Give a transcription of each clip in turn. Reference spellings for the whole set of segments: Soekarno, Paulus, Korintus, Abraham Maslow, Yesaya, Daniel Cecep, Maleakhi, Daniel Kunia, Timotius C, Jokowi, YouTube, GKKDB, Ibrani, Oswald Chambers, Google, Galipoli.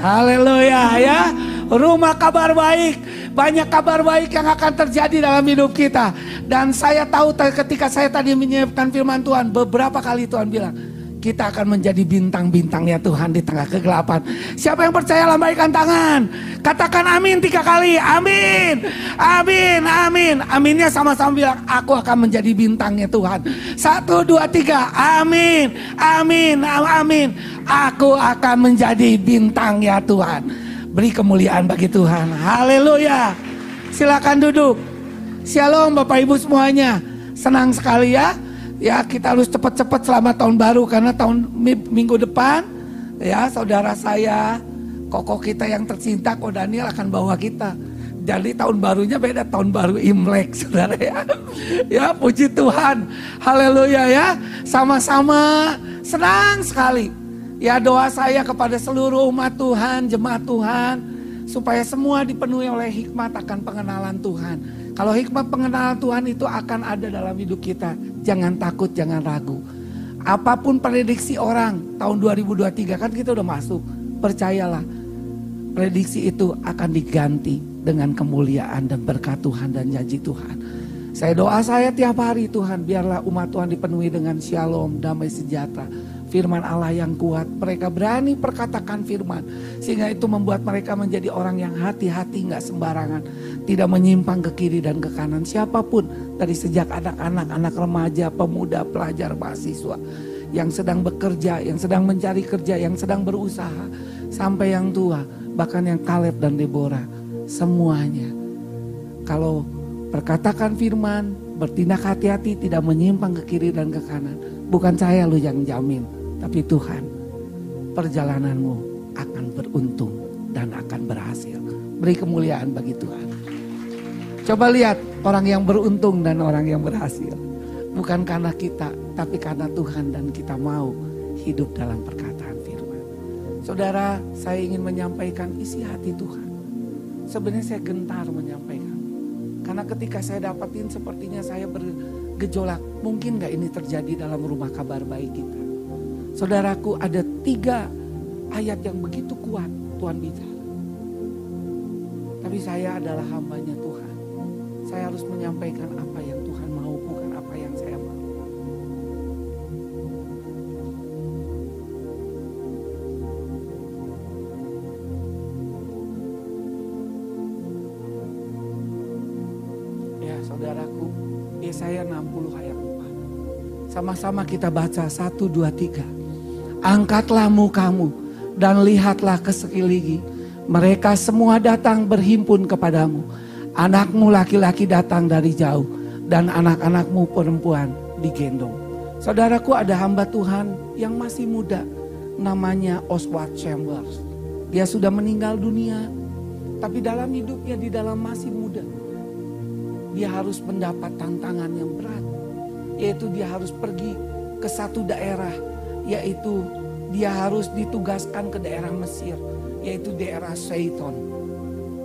Haleluya ya. Rumah kabar baik. Banyak kabar baik yang akan terjadi dalam hidup kita. Dan saya tahu ketika saya tadi menyiapkan firman Tuhan. Beberapa kali Tuhan bilang. Kita akan menjadi bintang-bintangnya Tuhan di tengah kegelapan. Siapa yang percaya lambaikan tangan. Katakan amin 3 kali. Amin. Amin. Amin. Aminnya sama-sama bilang. Aku akan menjadi bintangnya Tuhan. 1, 2, 3. Amin. Amin. Amin. Aku akan menjadi bintangnya Tuhan. Beri kemuliaan bagi Tuhan. Haleluya. Silakan duduk. Shalom Bapak Ibu semuanya. Senang sekali ya. Ya kita harus cepat-cepat selama tahun baru karena tahun minggu depan ya saudara saya kokoh kita yang tercinta Ko Daniel akan bawa kita. Jadi tahun barunya beda, tahun baru Imlek saudara ya. Ya puji Tuhan. Haleluya ya. Sama-sama senang sekali. Ya doa saya kepada seluruh umat Tuhan, jemaat Tuhan supaya semua dipenuhi oleh hikmat akan pengenalan Tuhan. Kalau hikmat pengenalan Tuhan itu akan ada dalam hidup kita. Jangan takut, jangan ragu. Apapun prediksi orang tahun 2023 kan kita udah masuk. Percayalah, prediksi itu akan diganti dengan kemuliaan dan berkat Tuhan dan janji Tuhan. Saya doa saya tiap hari Tuhan, biarlah umat Tuhan dipenuhi dengan shalom, damai sejahtera. Firman Allah yang kuat, mereka berani perkatakan firman. Sehingga itu membuat mereka menjadi orang yang hati-hati gak sembarangan. Tidak menyimpang ke kiri dan ke kanan siapapun dari sejak anak-anak, anak remaja, pemuda, pelajar, mahasiswa yang sedang bekerja, yang sedang mencari kerja, yang sedang berusaha sampai yang tua, bahkan yang Kaleb dan Deborah, semuanya. Kalau perkatakan firman, bertindak hati-hati, tidak menyimpang ke kiri dan ke kanan. Bukan saya lu yang jamin, tapi Tuhan. Perjalananmu akan beruntung dan akan berhasil. Beri kemuliaan bagi Tuhan. Coba lihat orang yang beruntung dan orang yang berhasil. Bukan karena kita, tapi karena Tuhan dan kita mau hidup dalam perkataan firman. Saudara, saya ingin menyampaikan isi hati Tuhan. Sebenarnya saya gentar menyampaikan. Karena ketika saya dapatin sepertinya saya bergejolak. Mungkin gak ini terjadi dalam rumah kabar baik kita. Saudaraku, ada 3 ayat yang begitu kuat Tuhan bicara. Tapi saya adalah hambanya Tuhan. Saya harus menyampaikan apa yang Tuhan mau, bukan apa yang saya mau. Ya saudaraku, Yesaya 60 ayat 4. Sama-sama kita baca 1, 2, 3. Angkatlah mukamu dan lihatlah ke sekeliling. Mereka semua datang berhimpun kepadamu. Anakmu laki-laki datang dari jauh dan anak-anakmu perempuan digendong. Saudaraku, ada hamba Tuhan yang masih muda namanya Oswald Chambers. Dia sudah meninggal dunia, tapi dalam hidupnya di dalam masih muda dia harus mendapat tantangan yang berat, yaitu dia harus pergi ke satu daerah, yaitu dia harus ditugaskan ke daerah Mesir, yaitu daerah Seiton.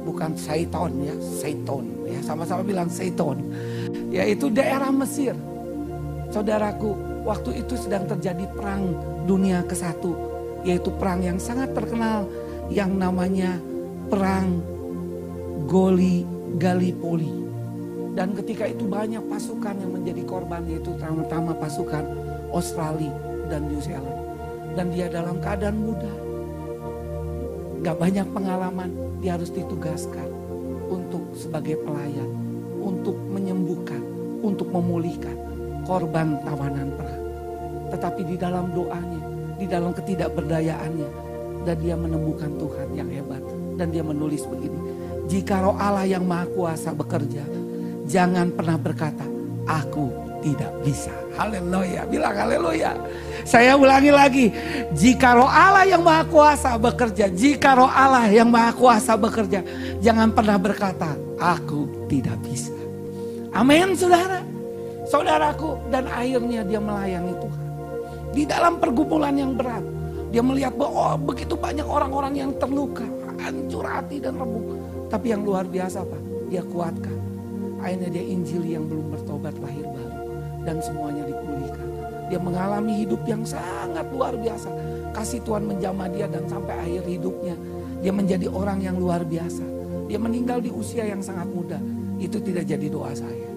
Bukan Saiton ya, Saiton ya, sama-sama bilang Saiton. Yaitu daerah Mesir. Saudaraku, waktu itu sedang terjadi perang dunia ke-1, yaitu perang yang sangat terkenal yang namanya perang Galipoli. Dan ketika itu banyak pasukan yang menjadi korban, yaitu terutama pasukan Australia dan New Zealand. Dan dia dalam keadaan muda, gak banyak pengalaman, dia harus ditugaskan untuk sebagai pelayan, untuk menyembuhkan, untuk memulihkan korban tawanan perang. Tetapi di dalam doanya, di dalam ketidakberdayaannya, dan dia menemukan Tuhan yang hebat. Dan dia menulis begini, jika Roh Allah yang Maha Kuasa bekerja, jangan pernah berkata, aku tidak bisa. Haleluya, bilang haleluya. Saya ulangi lagi, jika Roh Allah yang Maha Kuasa bekerja, jika Roh Allah yang Maha Kuasa bekerja, jangan pernah berkata, aku tidak bisa. Amin saudara, saudaraku. Dan akhirnya dia melayani Tuhan di dalam pergumulan yang berat. Dia melihat bahwa begitu banyak orang-orang yang terluka, hancur hati dan remuk. Tapi yang luar biasa Pak, dia kuatkan. Akhirnya dia injili yang belum bertobat lahir baru. Dan semuanya dipulihkan. Dia mengalami hidup yang sangat luar biasa. kasih Tuhan menjamah dia dan sampai akhir hidupnya dia menjadi orang yang luar biasa. Dia meninggal di usia yang sangat muda. Itu tidak jadi doa saya,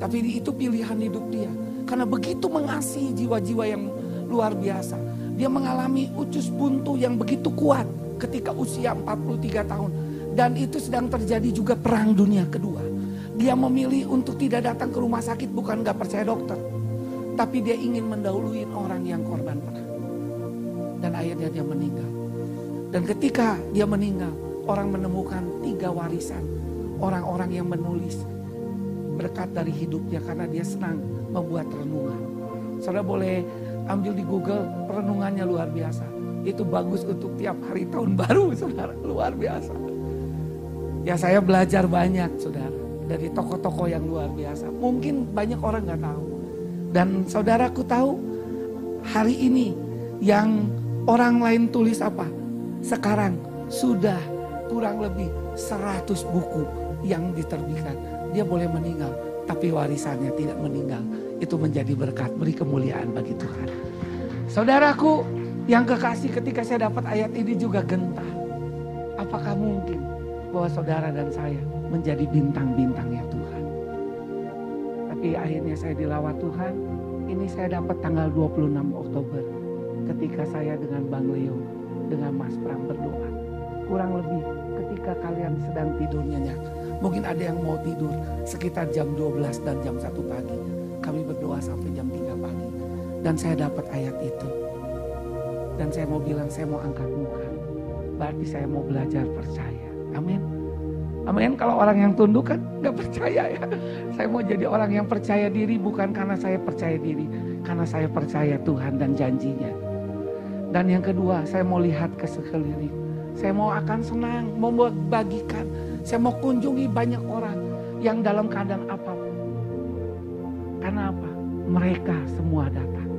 tapi itu pilihan hidup dia. Karena begitu mengasihi jiwa-jiwa yang luar biasa. Dia mengalami ucus buntu yang begitu kuat ketika usia 43 tahun. Dan itu sedang terjadi juga perang dunia kedua. Dia memilih untuk tidak datang ke rumah sakit, bukan gak percaya dokter. Tapi dia ingin mendahului orang yang korban perang. Dan akhirnya dia meninggal. Dan ketika dia meninggal, orang menemukan 3 warisan. Orang-orang yang menulis berkat dari hidupnya karena dia senang membuat renungan. Saudara boleh ambil di Google, renungannya luar biasa. Itu bagus untuk tiap hari tahun baru, saudara, luar biasa. Ya, saya belajar banyak, saudara, dari tokoh-tokoh yang luar biasa. Mungkin banyak orang gak tahu. Dan saudaraku tahu hari ini yang orang lain tulis apa? Sekarang sudah kurang lebih 100 buku yang diterbitkan. Dia boleh meninggal, tapi warisannya tidak meninggal. Itu menjadi berkat, beri kemuliaan bagi Tuhan. Saudaraku yang kekasih, ketika saya dapat ayat ini juga gentar. Apakah mungkin bahwa saudara dan saya menjadi bintang-bintangnya Tuhan? Tapi akhirnya saya dilawat Tuhan. Ini saya dapat tanggal 26 Oktober. Ketika saya dengan Bang Leo, dengan Mas Pram berdoa. Kurang lebih ketika kalian sedang tidurnya. Mungkin ada yang mau tidur sekitar jam 12 dan jam 1 pagi. Kami berdoa sampai jam 3 pagi. Dan saya dapat ayat itu. Dan saya mau bilang, saya mau angkat muka. Berarti saya mau belajar percaya. Amin. Amin, kalau orang yang tunduk kan gak percaya ya. Saya mau jadi orang yang percaya diri, bukan karena saya percaya diri. Karena saya percaya Tuhan dan janjinya. Dan yang kedua, saya mau lihat ke sekeliling. Saya mau akan senang, mau bagikan. Saya mau kunjungi banyak orang yang dalam keadaan apapun. Karena apa? Mereka semua datang.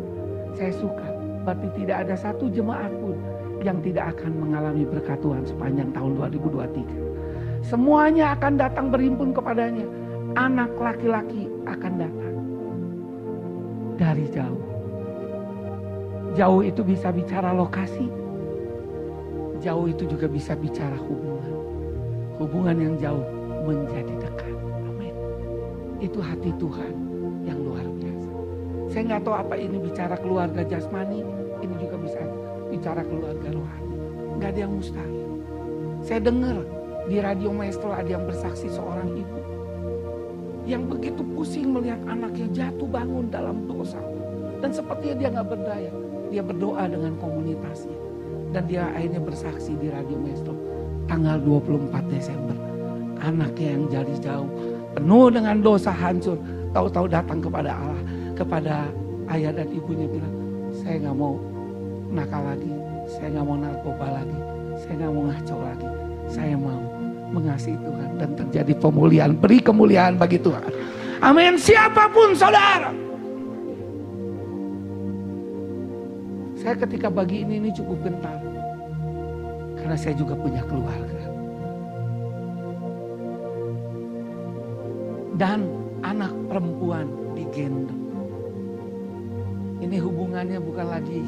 Saya suka, tapi tidak ada satu jemaat pun yang tidak akan mengalami berkat Tuhan sepanjang tahun 2023. Semuanya akan datang berhimpun kepadanya. Anak laki-laki akan datang. Dari jauh. Jauh itu bisa bicara lokasi. Jauh itu juga bisa bicara hubungan. Hubungan yang jauh menjadi dekat. Amin. Itu hati Tuhan yang luar biasa. Saya nggak tahu apa ini bicara keluarga jasmani. Ini juga bisa bicara keluarga rohani. Nggak ada yang mustahil. Saya dengar di radio Maestro ada yang bersaksi seorang ibu yang begitu pusing melihat anaknya jatuh bangun dalam dosa. Dan sepertinya dia gak berdaya. Dia berdoa dengan komunitasnya. Dan dia akhirnya bersaksi di radio Maestro. Tanggal 24 Desember. Anaknya yang dari jauh penuh dengan dosa hancur. Tahu-tahu datang kepada Allah. Kepada ayah dan ibunya bilang, saya gak mau nakal lagi. Saya gak mau narkoba lagi. Saya gak mau ngaco lagi. Saya mau mengasihi Tuhan dan terjadi pemulihan. Beri kemuliaan bagi Tuhan. Amin. Siapapun saudara. Saya ketika bagi ini cukup gentar. Karena saya juga punya keluarga. Dan anak perempuan digendong. Ini hubungannya bukan lagi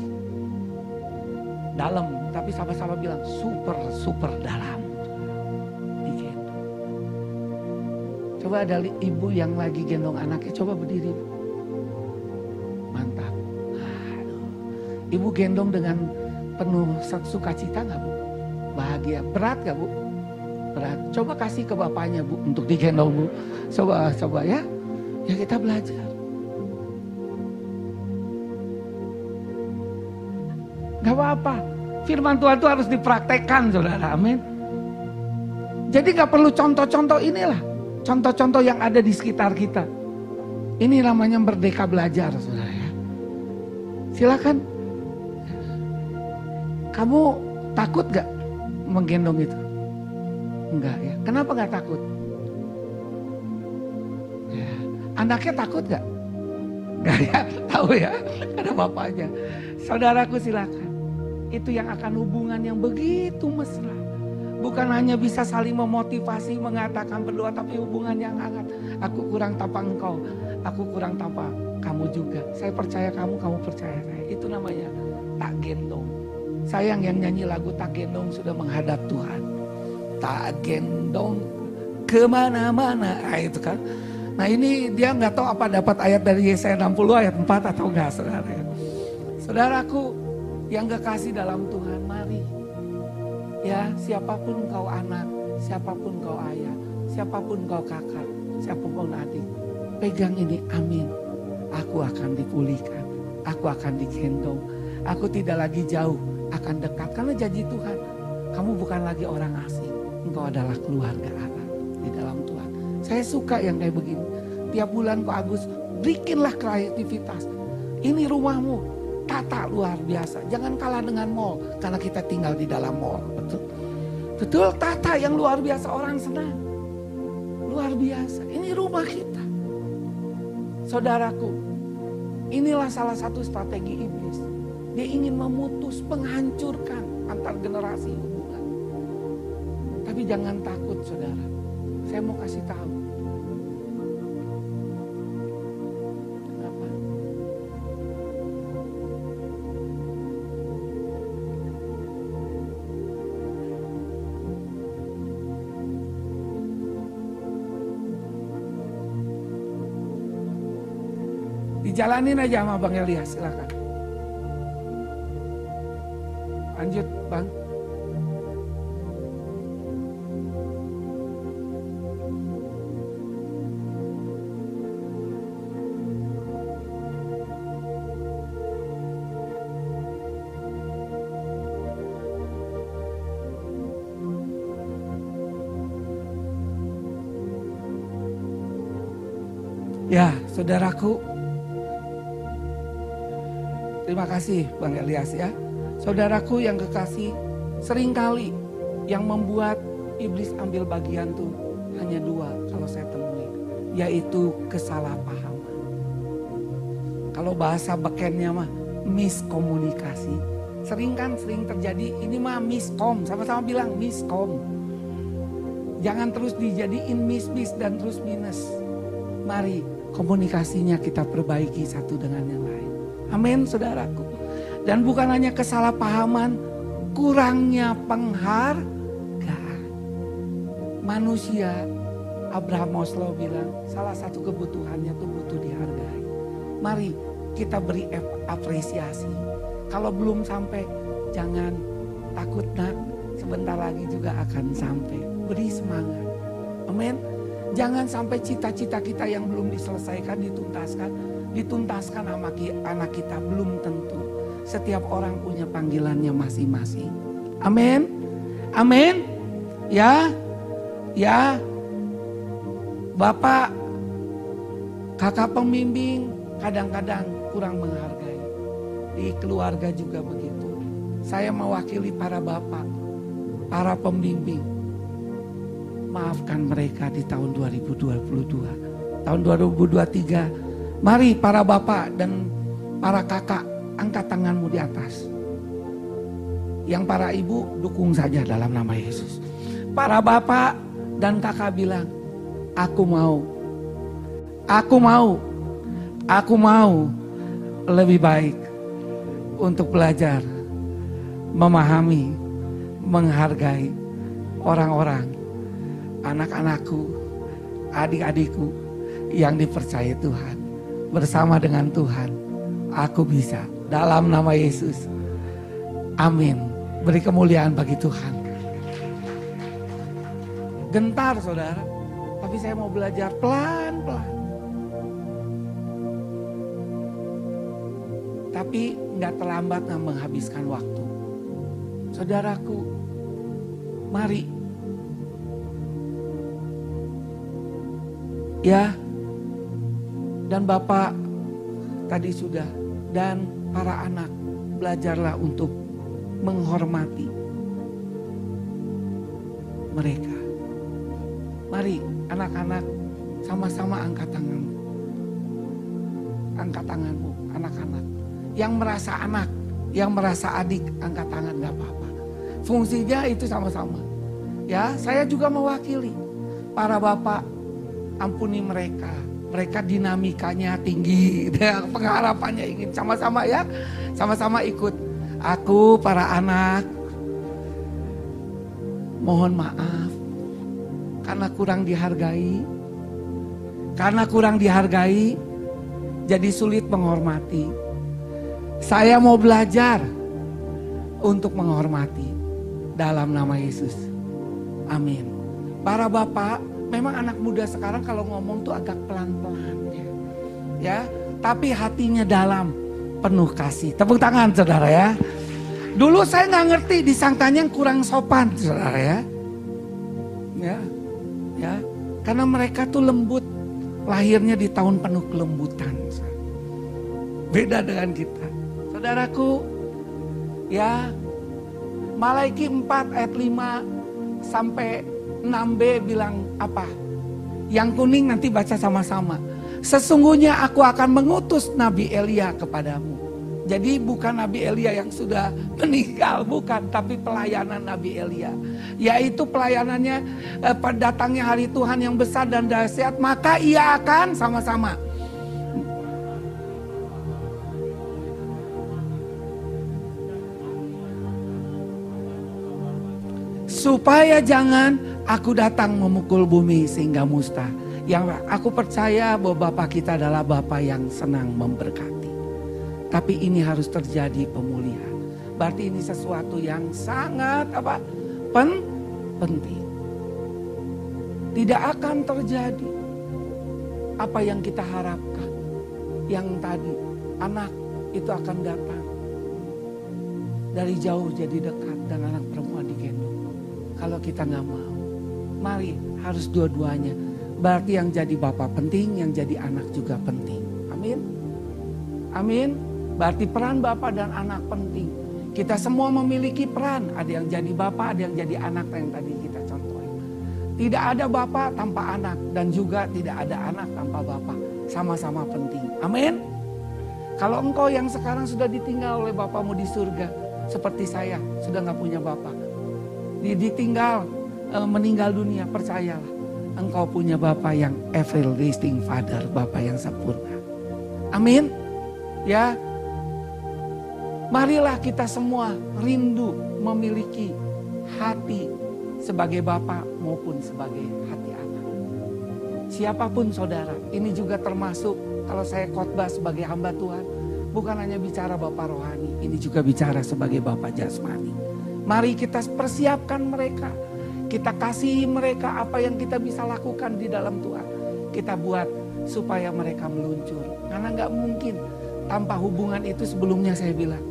dalam. Tapi sama-sama bilang super dalam. Coba ada ibu yang lagi gendong anaknya, coba berdiri. Mantap. Aduh. Ibu gendong dengan penuh sukacita gak bu? Bahagia. Berat gak bu? Berat. Coba kasih ke bapaknya bu untuk digendong bu. Coba ya. Ya kita belajar. Gak apa-apa. Firman Tuhan itu harus dipraktekkan saudara. Amin. Jadi gak perlu contoh-contoh inilah. Contoh-contoh yang ada di sekitar kita. Ini namanya merdeka belajar, saudara. Silakan. Kamu takut gak menggendong itu? Enggak ya. Kenapa gak takut? Ya. Anaknya takut gak? Enggak ya. Tahu ya. Ada bapaknya. Saudaraku silakan. Itu yang akan hubungan yang begitu mesra. Bukan hanya bisa saling memotivasi, mengatakan berdoa, tapi hubungan yang hangat. Aku kurang tanpa engkau, aku kurang tanpa kamu juga. Saya percaya kamu percaya saya. Itu namanya tak gendong. Sayang yang nyanyi lagu Tak Gendong sudah menghadap Tuhan. Tak gendong kemana-mana, nah, itu kan. Nah ini dia nggak tahu apa dapat ayat dari Yesaya 60 ayat 4 atau enggak, saudara. Saudaraku yang kekasih dalam Tuhan, mari ya, siapapun kau anak, siapapun kau ayah, siapapun kau kakak, siapapun adik, pegang ini, amin. Aku akan dipulihkan, aku akan digendong, aku tidak lagi jauh, akan dekat. Karena janji Tuhan, kamu bukan lagi orang asing, engkau adalah keluarga Allah di dalam Tuhan. Saya suka yang kayak begini. Tiap bulan Pak Agus, bikinlah kreativitas. Ini rumahmu, tata luar biasa. Jangan kalah dengan mall, karena kita tinggal di dalam mall. Betul? Betul, tata yang luar biasa, orang senang. Luar biasa, ini rumah kita. Saudaraku, inilah salah satu strategi iblis. Dia ingin memutus, menghancurkan antar generasi hubungan. Tapi jangan takut, saudara. Saya mau kasih tahu. Kenapa? Dijalanin aja sama Bang Elias, silakan. Lanjut, Bang. Ya, saudaraku, terima kasih Bang Elias ya. Saudaraku yang kekasih, seringkali yang membuat iblis ambil bagian tuh hanya dua kalau saya temui, yaitu kesalahpahaman. Kalau bahasa bekennya mah miskomunikasi. Sering kan, sering terjadi, ini mah miskom, sama-sama bilang miskom. Jangan terus dijadiin mis-mis dan terus minus. Mari komunikasinya kita perbaiki satu dengan yang lain. Amin, saudaraku. Dan bukan hanya kesalahpahaman, kurangnya penghargaan. Manusia, Abraham Maslow bilang, salah satu kebutuhannya itu butuh dihargai. Mari kita beri apresiasi. Kalau belum sampai, jangan takut nak, sebentar lagi juga akan sampai. Beri semangat. Amin. Jangan sampai cita-cita kita yang belum diselesaikan, dituntaskan sama anak kita, belum tentu. Setiap orang punya panggilannya masing-masing. Amin. Amin. Ya. Ya. Bapak, kakak pembimbing kadang-kadang kurang menghargai. Di keluarga juga begitu. Saya mewakili para bapak, para pembimbing. Maafkan mereka di tahun 2022. Tahun 2023, mari para bapak dan para kakak, angkat tanganmu di atas. Yang para ibu, dukung saja dalam nama Yesus. Para bapak dan kakak bilang, aku mau. Aku mau. Aku mau lebih baik untuk belajar, memahami, menghargai orang-orang, anak-anakku, adik-adikku yang dipercaya Tuhan. Bersama dengan Tuhan, aku bisa. Dalam nama Yesus. Amin. Beri kemuliaan bagi Tuhan. Gentar, saudara. Tapi saya mau belajar pelan-pelan. Tapi nggak terlambat menghabiskan waktu. Saudaraku, mari. Ya, dan bapak tadi sudah, dan para anak, belajarlah untuk menghormati mereka. Mari anak-anak, sama-sama angkat tanganmu. Angkat tanganmu anak-anak. Yang merasa anak, yang merasa adik, angkat tangan, gak apa-apa. Fungsinya itu sama-sama. Ya, saya juga mewakili para bapak. Ampuni mereka, mereka dinamikanya tinggi, pengharapannya ingin sama-sama ya, sama-sama ikut. Aku, para anak, mohon maaf karena kurang dihargai. Karena kurang dihargai, jadi sulit menghormati. Saya mau belajar untuk menghormati dalam nama Yesus. Amin. Para bapak, memang anak muda sekarang kalau ngomong tuh agak pelan-pelan ya. Tapi hatinya dalam, penuh kasih. Tepuk tangan saudara ya. Dulu saya nggak ngerti, disangkanya yang kurang sopan saudara ya. Ya, karena mereka tuh lembut, lahirnya di tahun penuh kelembutan. Saudara. Beda dengan kita, saudaraku. Ya, Maleakhi 4 ayat 5 sampai 6b bilang apa? Yang kuning nanti baca sama-sama. Sesungguhnya aku akan mengutus Nabi Elia kepadamu. Jadi bukan Nabi Elia yang sudah meninggal, bukan, tapi pelayanan Nabi Elia, yaitu pelayanannya datangnya hari Tuhan yang besar dan dahsyat, maka ia akan sama-sama. Supaya jangan aku datang memukul bumi sehingga mustah. Yang aku percaya bahwa Bapa kita adalah Bapa yang senang memberkati. Tapi ini harus terjadi pemulihan. Berarti ini sesuatu yang sangat penting. Tidak akan terjadi apa yang kita harapkan. Yang tadi anak itu akan datang dari jauh jadi dekat dan anak perempuan digendong. Kalau kita nggak mau, mari harus dua-duanya. Berarti yang jadi bapak penting, yang jadi anak juga penting. Amin. Amin. Berarti peran bapak dan anak penting. Kita semua memiliki peran. Ada yang jadi bapak, ada yang jadi anak yang tadi kita contohin. Tidak ada bapak tanpa anak. Dan juga tidak ada anak tanpa bapak. Sama-sama penting. Amin. Kalau engkau yang sekarang sudah ditinggal oleh bapamu di surga. Seperti saya, sudah gak punya bapak. Ditinggal, meninggal dunia, percayalah. Engkau punya Bapa yang everlasting Father, Bapa yang sempurna. Amin. Ya, marilah kita semua rindu memiliki hati sebagai Bapa maupun sebagai hati anak. Siapapun saudara, ini juga termasuk kalau saya khotbah sebagai hamba Tuhan, bukan hanya bicara Bapa rohani, ini juga bicara sebagai Bapa jasmani. Mari kita persiapkan mereka. Kita kasihi mereka apa yang kita bisa lakukan di dalam Tuhan. Kita buat supaya mereka meluncur. Karena gak mungkin tanpa hubungan itu, sebelumnya saya bilang.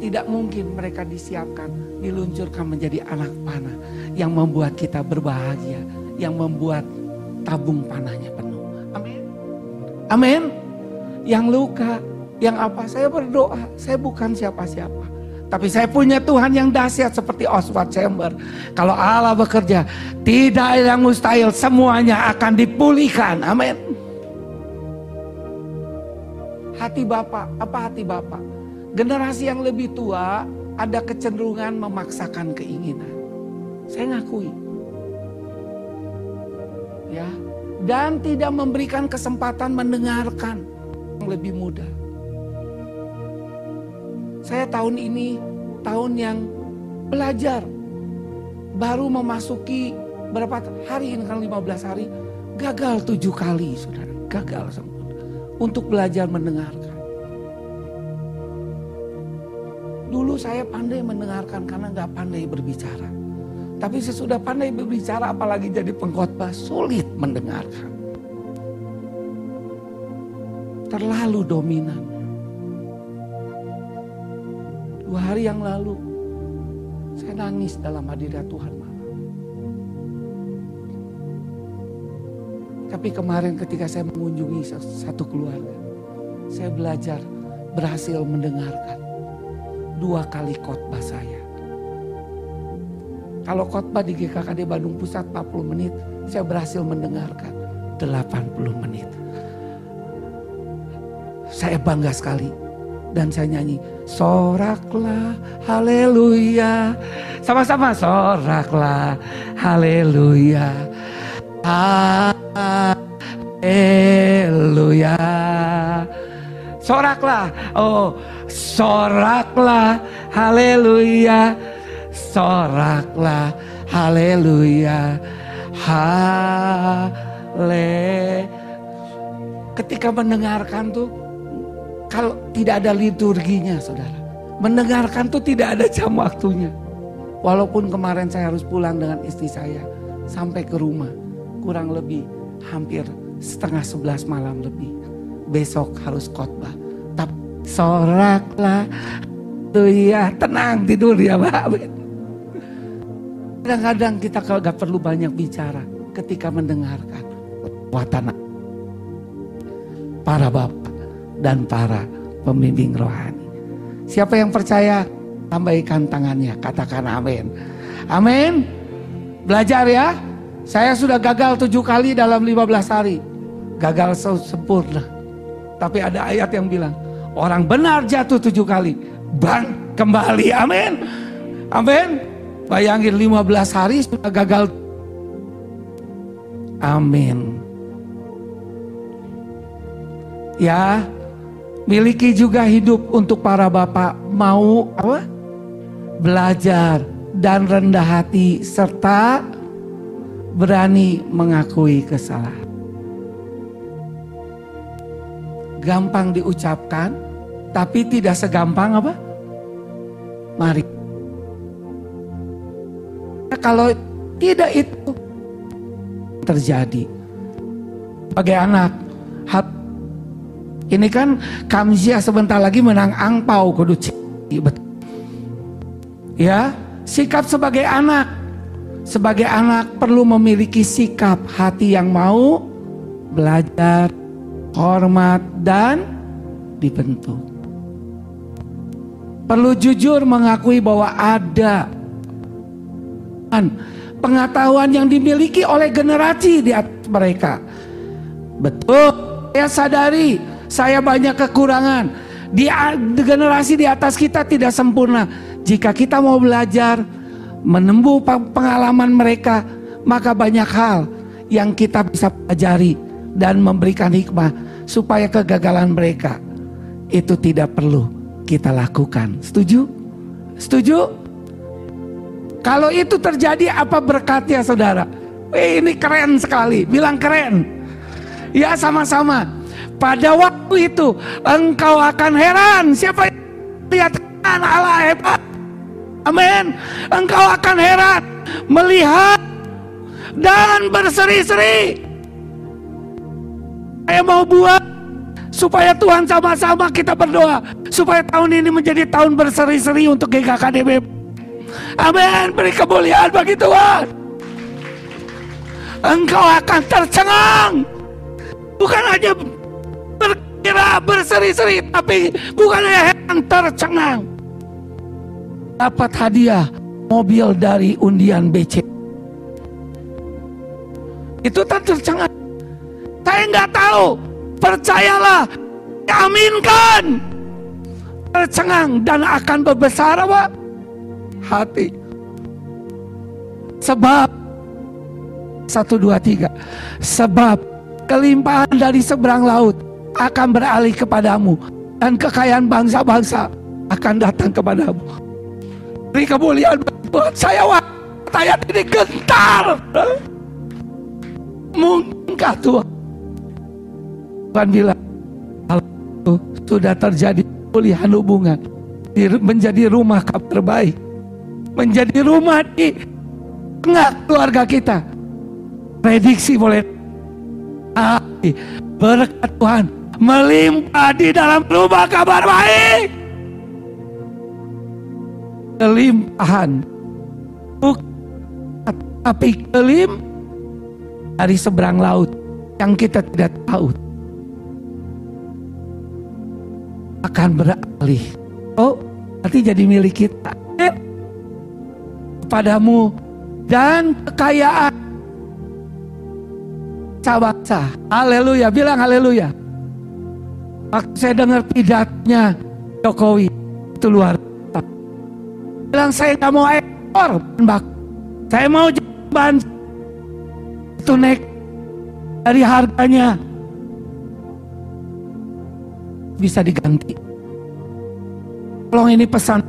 Tidak mungkin mereka disiapkan, diluncurkan menjadi anak panah. Yang membuat kita berbahagia. Yang membuat tabung panahnya penuh. Amin. Amin. Yang luka, yang apa, saya berdoa. Saya bukan siapa-siapa. Tapi saya punya Tuhan yang dahsyat seperti Oswald Chambers. Kalau Allah bekerja, tidak ada yang mustahil, semuanya akan dipulihkan. Amin. Hati Bapak, apa hati Bapak? Generasi yang lebih tua ada kecenderungan memaksakan keinginan. Saya ngakui. Ya, dan tidak memberikan kesempatan mendengarkan yang lebih muda. Saya tahun ini tahun yang belajar, baru memasuki berapa hari ini, kan 15 hari, gagal 7 kali saudara, gagal semua untuk belajar mendengarkan. Dulu saya pandai mendengarkan karena nggak pandai berbicara, tapi sesudah pandai berbicara apalagi jadi pengkhotbah sulit mendengarkan, terlalu dominan. 2 hari yang lalu, saya nangis dalam hadirat Tuhan malam. Tapi kemarin ketika saya mengunjungi satu keluarga, saya belajar berhasil mendengarkan 2 kali khotbah saya. Kalau khotbah di GKKDB Bandung Pusat 40 menit, saya berhasil mendengarkan 80 menit. Saya bangga sekali. Dan saya nyanyi, soraklah haleluya. Sama-sama, soraklah haleluya. Haleluya. Soraklah, oh soraklah, haleluya, soraklah, haleluya, haleluya. Ketika mendengarkan tuh, kalau tidak ada liturginya saudara, mendengarkan tuh tidak ada jam waktunya. Walaupun kemarin saya harus pulang dengan istri saya, sampai ke rumah kurang lebih hampir 10:30 malam lebih. Besok harus khotbah. Tapi soraklah, tuh ya, tenang tidur ya Pak. Kadang-kadang kita kalau gak perlu banyak bicara, ketika mendengarkan wacana para bapak dan para pembimbing rohani. Siapa yang percaya, tambahkan tangannya, katakan amin. Amin. Belajar ya. Saya sudah gagal 7 kali dalam 15 hari. Gagal sempurna. Tapi ada ayat yang bilang, orang benar jatuh 7 kali, bang kembali. Amin. Amin. Bayangin 15 hari sudah gagal. Amin. Ya, miliki juga hidup untuk para bapak mau apa? Belajar dan rendah hati serta berani mengakui kesalahan. Gampang diucapkan, tapi tidak segampang apa? Mari. Nah, kalau tidak itu terjadi. Sebagai anak, ini kan Kamzia sebentar lagi menang angpau kudu cibet. Ya, sikap sebagai anak. Sebagai anak perlu memiliki sikap hati yang mau belajar, hormat dan dibentuk. Perlu jujur mengakui bahwa ada pengetahuan yang dimiliki oleh generasi di atas mereka. Betul, saya sadari saya banyak kekurangan. Di generasi di atas kita tidak sempurna. Jika kita mau belajar, menembus pengalaman mereka, maka banyak hal yang kita bisa pelajari dan memberikan hikmah supaya kegagalan mereka itu tidak perlu kita lakukan. Setuju? Setuju? Kalau itu terjadi, apa berkatnya saudara? Ini keren sekali, bilang keren. Ya, sama-sama. Pada waktu itu engkau akan heran. Siapa yang lihat Allah hebat? Amin. Engkau akan heran melihat dan berseri-seri. Saya mau buat supaya Tuhan, sama-sama kita berdoa supaya tahun ini menjadi tahun berseri-seri untuk GKKDB. Amin. Beri kemuliaan bagi Tuhan. Engkau akan tercengang. Bukan hanya berkira berseri-seri, tapi bukan yang tercengang. Dapat hadiah mobil dari undian BC. Itu tak tercengang. Saya nggak tahu. Percayalah, aminkan. Tercengang dan akan berbesar apa? Hati. Sebab 1, 2, 3. Sebab kelimpahan dari seberang laut akan beralih kepadamu, dan kekayaan bangsa-bangsa akan datang kepadamu. Beri kemuliaan buat saya. Ayat ini gentar. Mungkinkah Tuhan? Tuhan bilang hal itu sudah terjadi. Pemulihan hubungan menjadi rumah kamu terbaik, menjadi rumah di tengah keluarga kita. Prediksi boleh, berkat Tuhan melimpah di dalam rumah kabar baik. Kelimpahan bukan, tapi kelim dari seberang laut yang kita tidak tahu akan beralih. Oh, nanti jadi milik kita. Kepadamu dan kekayaan bangsa. Haleluya, bilang haleluya. Waktu saya dengar pidatonya Jokowi, itu luar biasa. Bilang saya nggak mau ekspor bahan, saya mau bahan itu naik dari harganya bisa diganti. Tolong ini pesan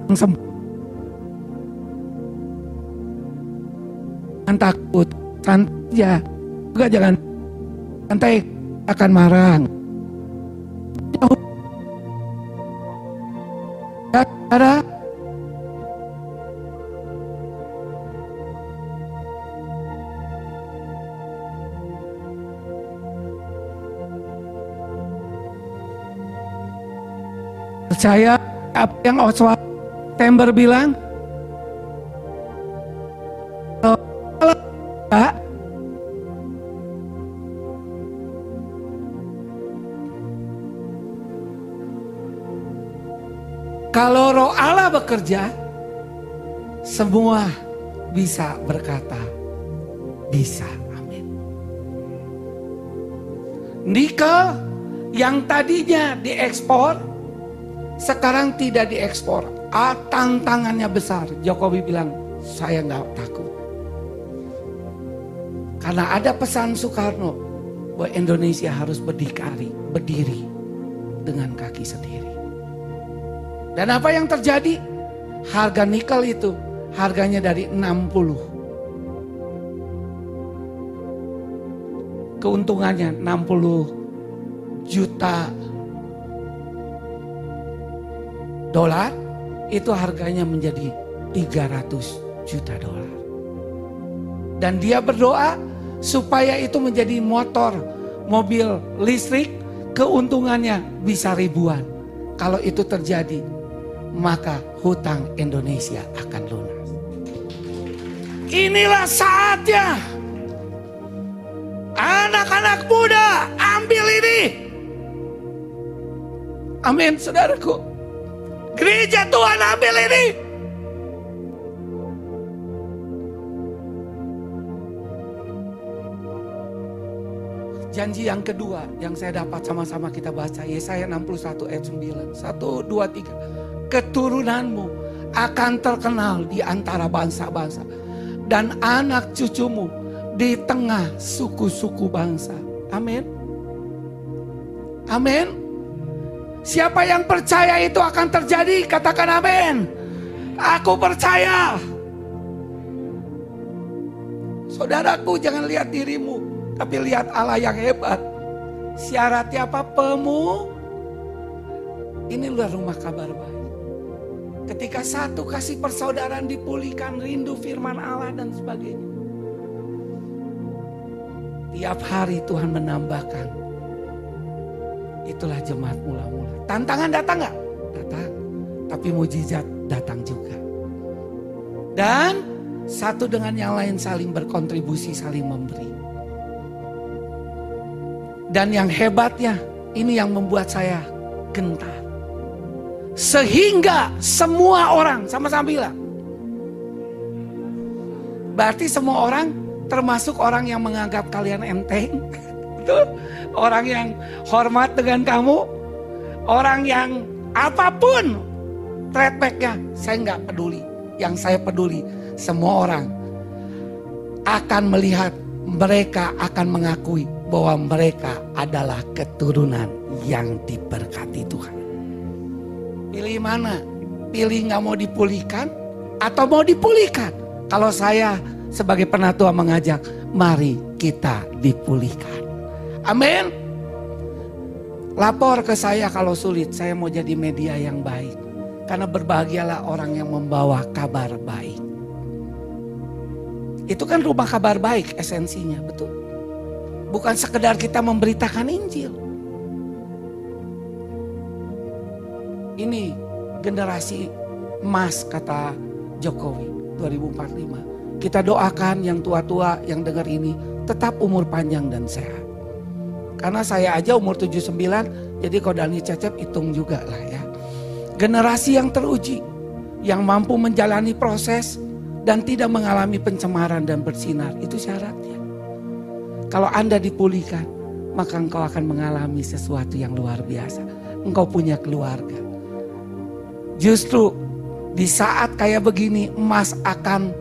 jangan takut, santai ya. Juga jangan santai akan marah. Ada percaya apa yang Oswald Chambers bilang? Kalau enggak, kalau Roh Allah bekerja, semua bisa berkata bisa. Amin. Nikel yang tadinya diekspor sekarang tidak diekspor, tantangannya besar. Jokowi bilang, saya nggak takut. Karena ada pesan Soekarno, bahwa Indonesia harus berdikari, berdiri dengan kaki sendiri. Dan apa yang terjadi? Harga nikel itu, harganya dari 60. Keuntungannya 60 juta dolar, itu harganya menjadi 300 juta dolar. Dan dia berdoa supaya itu menjadi motor, mobil listrik, keuntungannya bisa ribuan. Kalau itu terjadi, maka hutang Indonesia akan lunas. Inilah saatnya. Anak-anak muda, ambil ini. Amin, saudaraku. Gereja Tuhan ambil ini. Janji yang kedua yang saya dapat, sama-sama kita baca Yesaya 61 ayat 9. 1, 2, 3. Keturunanmu akan terkenal di antara bangsa-bangsa, dan anak cucumu di tengah suku-suku bangsa. Amin. Amin. Siapa yang percaya itu akan terjadi, katakan amin. Aku percaya. Saudaraku, jangan lihat dirimu, tapi lihat Allah yang hebat. Syaratnya apa? Inilah rumah kabar baik. Ketika satu, kasih persaudaraan dipulihkan, rindu firman Allah dan sebagainya. Tiap hari Tuhan menambahkan. Itulah jemaat mula-mula. Tantangan datang gak? Datang. Tapi mujizat datang juga. Dan satu dengan yang lain saling berkontribusi, saling memberi. Dan yang hebatnya, ini yang membuat saya gentar. Sehingga semua orang, sama-sama bilang. Berarti semua orang, termasuk orang yang menganggap kalian enteng. Orang yang hormat dengan kamu, orang yang apapun trackbacknya, saya nggak peduli. Yang saya peduli, semua orang akan melihat, mereka akan mengakui bahwa mereka adalah keturunan yang diberkati Tuhan. Pilih mana? Pilih nggak mau dipulihkan atau mau dipulihkan? Kalau saya sebagai penatua mengajak, mari kita dipulihkan. Amin. Lapor ke saya kalau sulit. Saya mau jadi media yang baik. Karena berbahagialah orang yang membawa kabar baik. Itu kan rumah kabar baik esensinya, betul? Bukan sekedar kita memberitakan Injil. Ini generasi emas kata Jokowi 2045. Kita doakan yang tua-tua yang dengar ini tetap umur panjang dan sehat. Karena saya aja umur 79, jadi kalau Dani Cecep hitung juga lah ya. Generasi yang teruji, yang mampu menjalani proses dan tidak mengalami pencemaran dan bersinar, itu syaratnya. Kalau Anda dipulihkan, maka engkau akan mengalami sesuatu yang luar biasa. Engkau punya keluarga. Justru di saat kayak begini, emas akan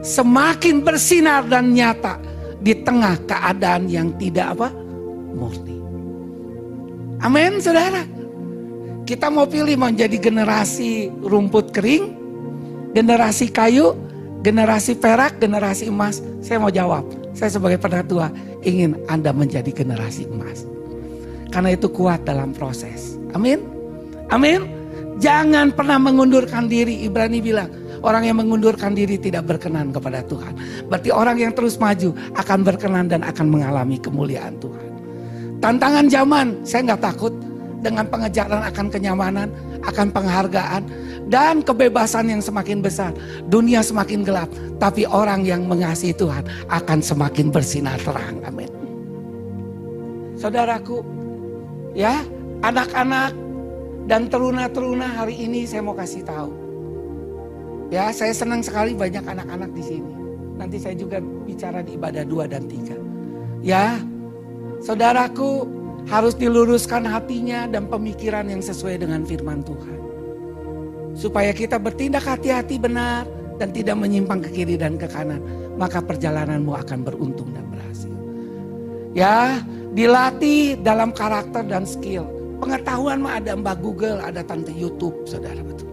semakin bersinar dan nyata di tengah keadaan yang tidak murni. Amin, saudara. Kita mau pilih mau jadi generasi rumput kering, generasi kayu, generasi perak, generasi emas. Saya mau jawab, saya sebagai penatua ingin Anda menjadi generasi emas. Karena itu kuat dalam proses. Amin. Amin. Jangan pernah mengundurkan diri. Ibrani bilang, orang yang mengundurkan diri tidak berkenan kepada Tuhan. Berarti orang yang terus maju akan berkenan dan akan mengalami kemuliaan Tuhan. Tantangan zaman, saya nggak takut. Dengan pengejaran akan kenyamanan, akan penghargaan, dan kebebasan yang semakin besar. Dunia semakin gelap, tapi orang yang mengasihi Tuhan akan semakin bersinar terang. Amin. Saudaraku, ya, anak-anak dan teruna-teruna hari ini saya mau kasih tahu. Ya, saya senang sekali banyak anak-anak di sini. Nanti saya juga bicara di ibadah 2 dan 3. Ya, saudaraku, harus diluruskan hatinya dan pemikiran yang sesuai dengan firman Tuhan. Supaya kita bertindak hati-hati benar dan tidak menyimpang ke kiri dan ke kanan. Maka perjalananmu akan beruntung dan berhasil. Ya, dilatih dalam karakter dan skill. Pengetahuan mah ada Mbak Google, ada Tante YouTube, saudara, betul.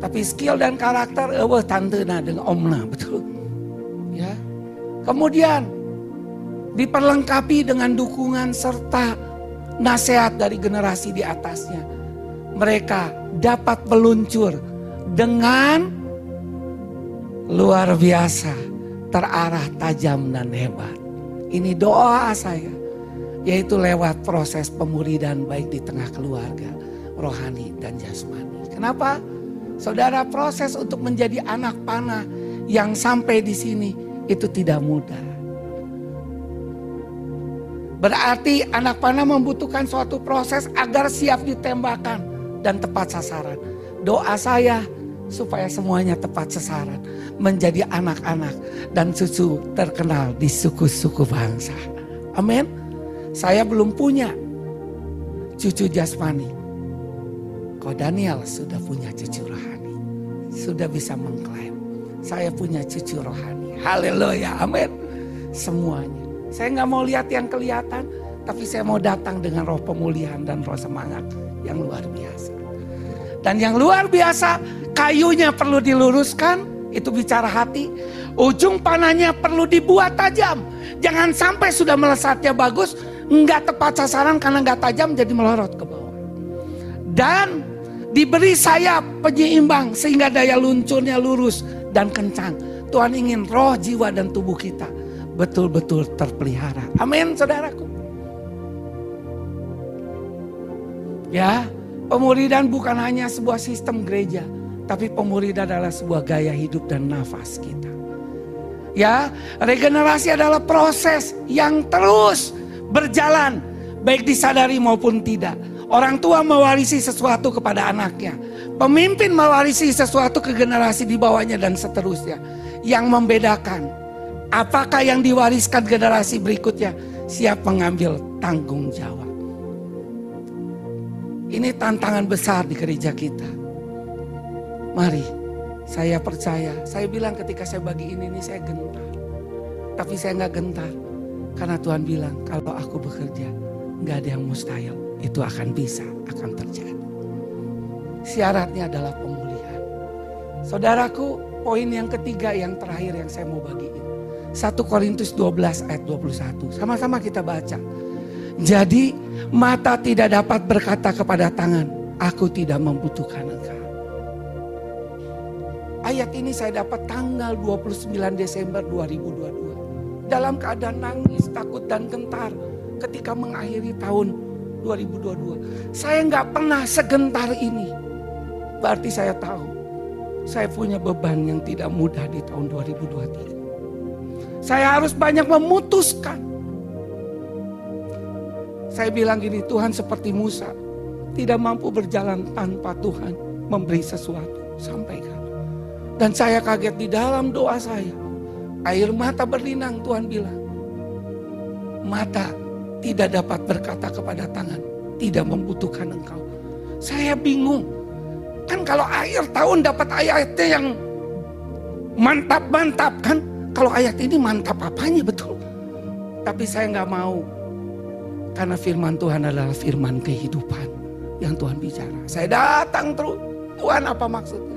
Tapi skill dan karakter, wah Tante nah dengan Omna, betul. Ya, kemudian diperlengkapi dengan dukungan serta nasihat dari generasi di atasnya. Mereka dapat meluncur dengan luar biasa, terarah, tajam, dan hebat. Ini doa saya, yaitu lewat proses pemuridan baik di tengah keluarga, rohani dan jasmani. Kenapa? Saudara, proses untuk menjadi anak panah yang sampai di sini itu tidak mudah. Berarti anak panah membutuhkan suatu proses agar siap ditembakkan dan tepat sasaran. Doa saya supaya semuanya tepat sasaran. Menjadi anak-anak dan cucu terkenal di suku-suku bangsa. Amin. Saya belum punya cucu jasmani. Kok Daniel sudah punya cucu rohani. Sudah bisa mengklaim. Saya punya cucu rohani. Haleluya. Amin. Semuanya. Saya nggak mau lihat yang kelihatan, tapi saya mau datang dengan roh pemulihan dan roh semangat yang luar biasa. Dan yang luar biasa, kayunya perlu diluruskan, itu bicara hati. Ujung panahnya perlu dibuat tajam. Jangan sampai sudah melesatnya bagus, nggak tepat sasaran karena nggak tajam jadi melorot ke bawah. Dan diberi sayap penyeimbang sehingga daya luncurnya lurus dan kencang. Tuhan ingin roh, jiwa, dan tubuh kita betul-betul terpelihara. Amin, saudaraku. Ya, pemuridan bukan hanya sebuah sistem gereja, tapi pemuridan adalah sebuah gaya hidup dan nafas kita. Ya, regenerasi adalah proses yang terus berjalan, baik disadari maupun tidak. Orang tua mewarisi sesuatu kepada anaknya. Pemimpin mewarisi sesuatu ke generasi di bawahnya dan seterusnya. Yang membedakan, apakah yang diwariskan generasi berikutnya siap mengambil tanggung jawab. Ini tantangan besar di gereja kita. Mari, saya percaya. Saya bilang ketika saya bagi ini saya gentar. Tapi saya nggak gentar. Karena Tuhan bilang kalau aku bekerja nggak ada yang mustahil. Itu akan bisa, akan terjadi. Syaratnya adalah pemulihan. Saudaraku, poin yang ketiga yang terakhir yang saya mau bagiin. 1 Korintus 12 ayat 21. Sama-sama kita baca. Jadi mata tidak dapat berkata kepada tangan, aku tidak membutuhkan engkau. Ayat ini saya dapat tanggal 29 Desember 2022. Dalam keadaan nangis, takut dan gentar ketika mengakhiri tahun 2022. Saya nggak pernah segentar ini. Berarti saya tahu, saya punya beban yang tidak mudah di tahun 2023. Saya harus banyak memutuskan. Saya bilang gini, Tuhan seperti Musa. Tidak mampu berjalan tanpa Tuhan memberi sesuatu. Sampaikan. Dan saya kaget di dalam doa saya. Air mata berlinang, Tuhan bilang. Mata tidak dapat berkata kepada tangan, tidak membutuhkan engkau. Saya bingung. Kan kalau akhir tahun dapat ayatnya yang mantap-mantap kan. Kalau ayat ini mantap apanya, betul. Tapi saya nggak mau. Karena firman Tuhan adalah firman kehidupan. yang Tuhan bicara. Saya datang terus, Tuhan apa maksudnya?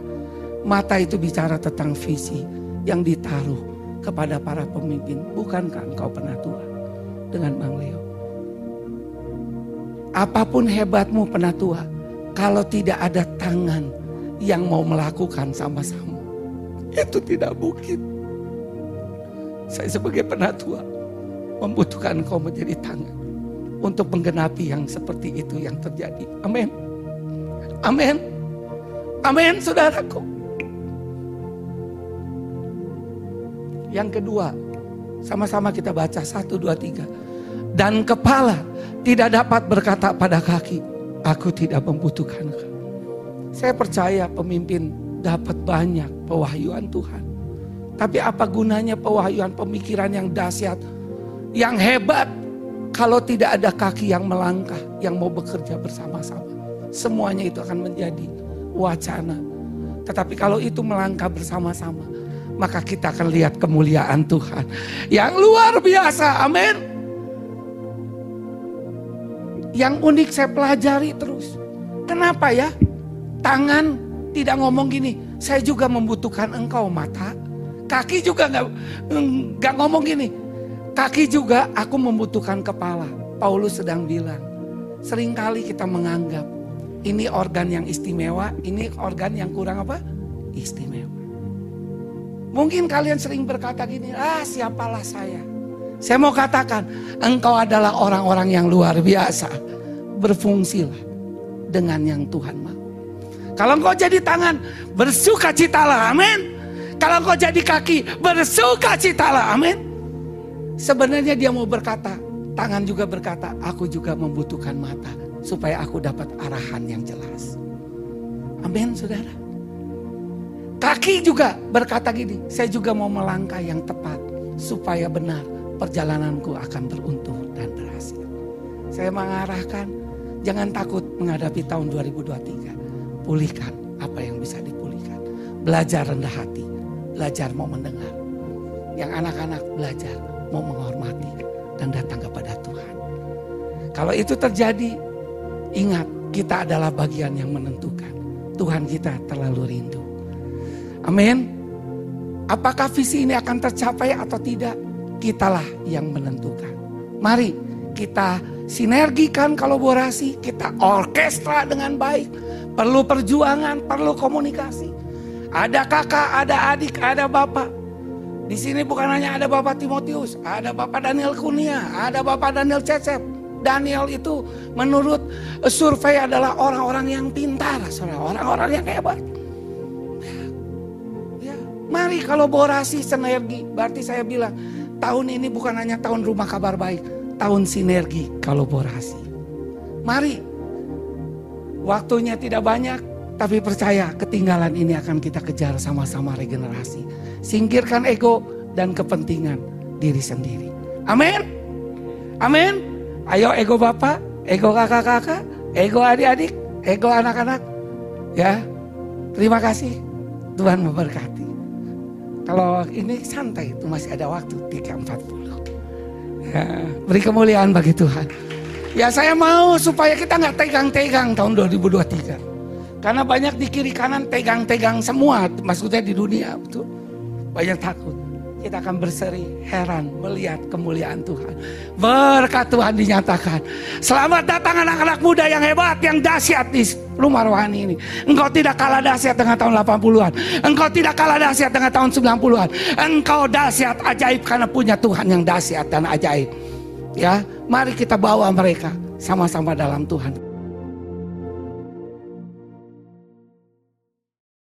Mata itu bicara tentang visi yang ditaruh kepada para pemimpin. Bukankah engkau pernah Tuhan dengan Bang Leo? Apapun hebatmu penatua, kalau tidak ada tangan yang mau melakukan sama-sama, itu tidak mungkin. Saya sebagai penatua membutuhkan engkau menjadi tangan untuk menggenapi yang seperti itu yang terjadi. Amin. Amin. Amin, saudaraku. Yang kedua, sama-sama kita baca 1, 2, 3. Dan kepala tidak dapat berkata pada kaki, aku tidak membutuhkan kamu. Saya percaya pemimpin dapat banyak pewahyuan Tuhan. Tapi apa gunanya pewahyuan pemikiran yang dahsyat, yang hebat, kalau tidak ada kaki yang melangkah, yang mau bekerja bersama-sama. Semuanya itu akan menjadi wacana. Tetapi kalau itu melangkah bersama-sama, maka kita akan lihat kemuliaan Tuhan yang luar biasa. Amin. Yang unik saya pelajari terus. Kenapa ya? Tangan tidak ngomong gini, saya juga membutuhkan engkau. Mata. Kaki juga gak ngomong gini. Kaki juga aku membutuhkan kepala. Paulus sedang bilang, seringkali kita menganggap ini organ yang istimewa, ini organ yang kurang apa? Istimewa. Mungkin kalian sering berkata gini, siapalah saya. Saya mau katakan, engkau adalah orang-orang yang luar biasa. Berfungsilah dengan yang Tuhan mau. Kalau engkau jadi tangan, bersukacitalah, amin. Kalau engkau jadi kaki, bersukacitalah, amin. Sebenarnya dia mau berkata, tangan juga berkata, aku juga membutuhkan mata supaya aku dapat arahan yang jelas. Amin, saudara. Kaki juga berkata gini, saya juga mau melangkah yang tepat supaya benar. Perjalananku akan beruntung dan berhasil. Saya mengarahkan, jangan takut menghadapi tahun 2023. Pulihkan apa yang bisa dipulihkan. Belajar rendah hati, belajar mau mendengar. Yang anak-anak belajar mau menghormati dan datang kepada Tuhan. Kalau itu terjadi, ingat kita adalah bagian yang menentukan. Tuhan kita terlalu rindu. Amin. Apakah visi ini akan tercapai atau tidak? Kitalah yang menentukan. Mari kita sinergikan kolaborasi, kita orkestra dengan baik. Perlu perjuangan, perlu komunikasi. Ada kakak, ada adik, ada bapak. Di sini bukan hanya ada Bapak Timotius, ada Bapak Daniel Kunia, ada Bapak Daniel Cecep. Daniel itu menurut survei adalah orang-orang yang pintar, orang-orang yang hebat. Ya, mari kolaborasi, sinergi. Berarti saya bilang, tahun ini bukan hanya tahun rumah kabar baik, tahun sinergi, kolaborasi. Mari, waktunya tidak banyak, tapi percaya ketinggalan ini akan kita kejar sama-sama regenerasi. Singkirkan ego dan kepentingan diri sendiri. Amin, amin. Ayo ego bapak, ego kakak-kakak, ego adik-adik, ego anak-anak. Ya, terima kasih, Tuhan memberkati. Kalau ini santai, itu masih ada waktu 3.40. Ya, beri kemuliaan bagi Tuhan. Ya, saya mau supaya kita nggak tegang-tegang tahun 2023. Karena banyak di kiri kanan tegang-tegang semua, maksudnya di dunia, betul. Banyak takut. Kita akan berseri heran melihat kemuliaan Tuhan. Berkat Tuhan dinyatakan. Selamat datang anak-anak muda yang hebat, yang dahsyat di rumah rohani ini. Engkau tidak kalah dahsyat dengan tahun 80-an. Engkau tidak kalah dahsyat dengan tahun 90-an. Engkau dahsyat ajaib karena punya Tuhan yang dahsyat dan ajaib. Ya, mari kita bawa mereka sama-sama dalam Tuhan.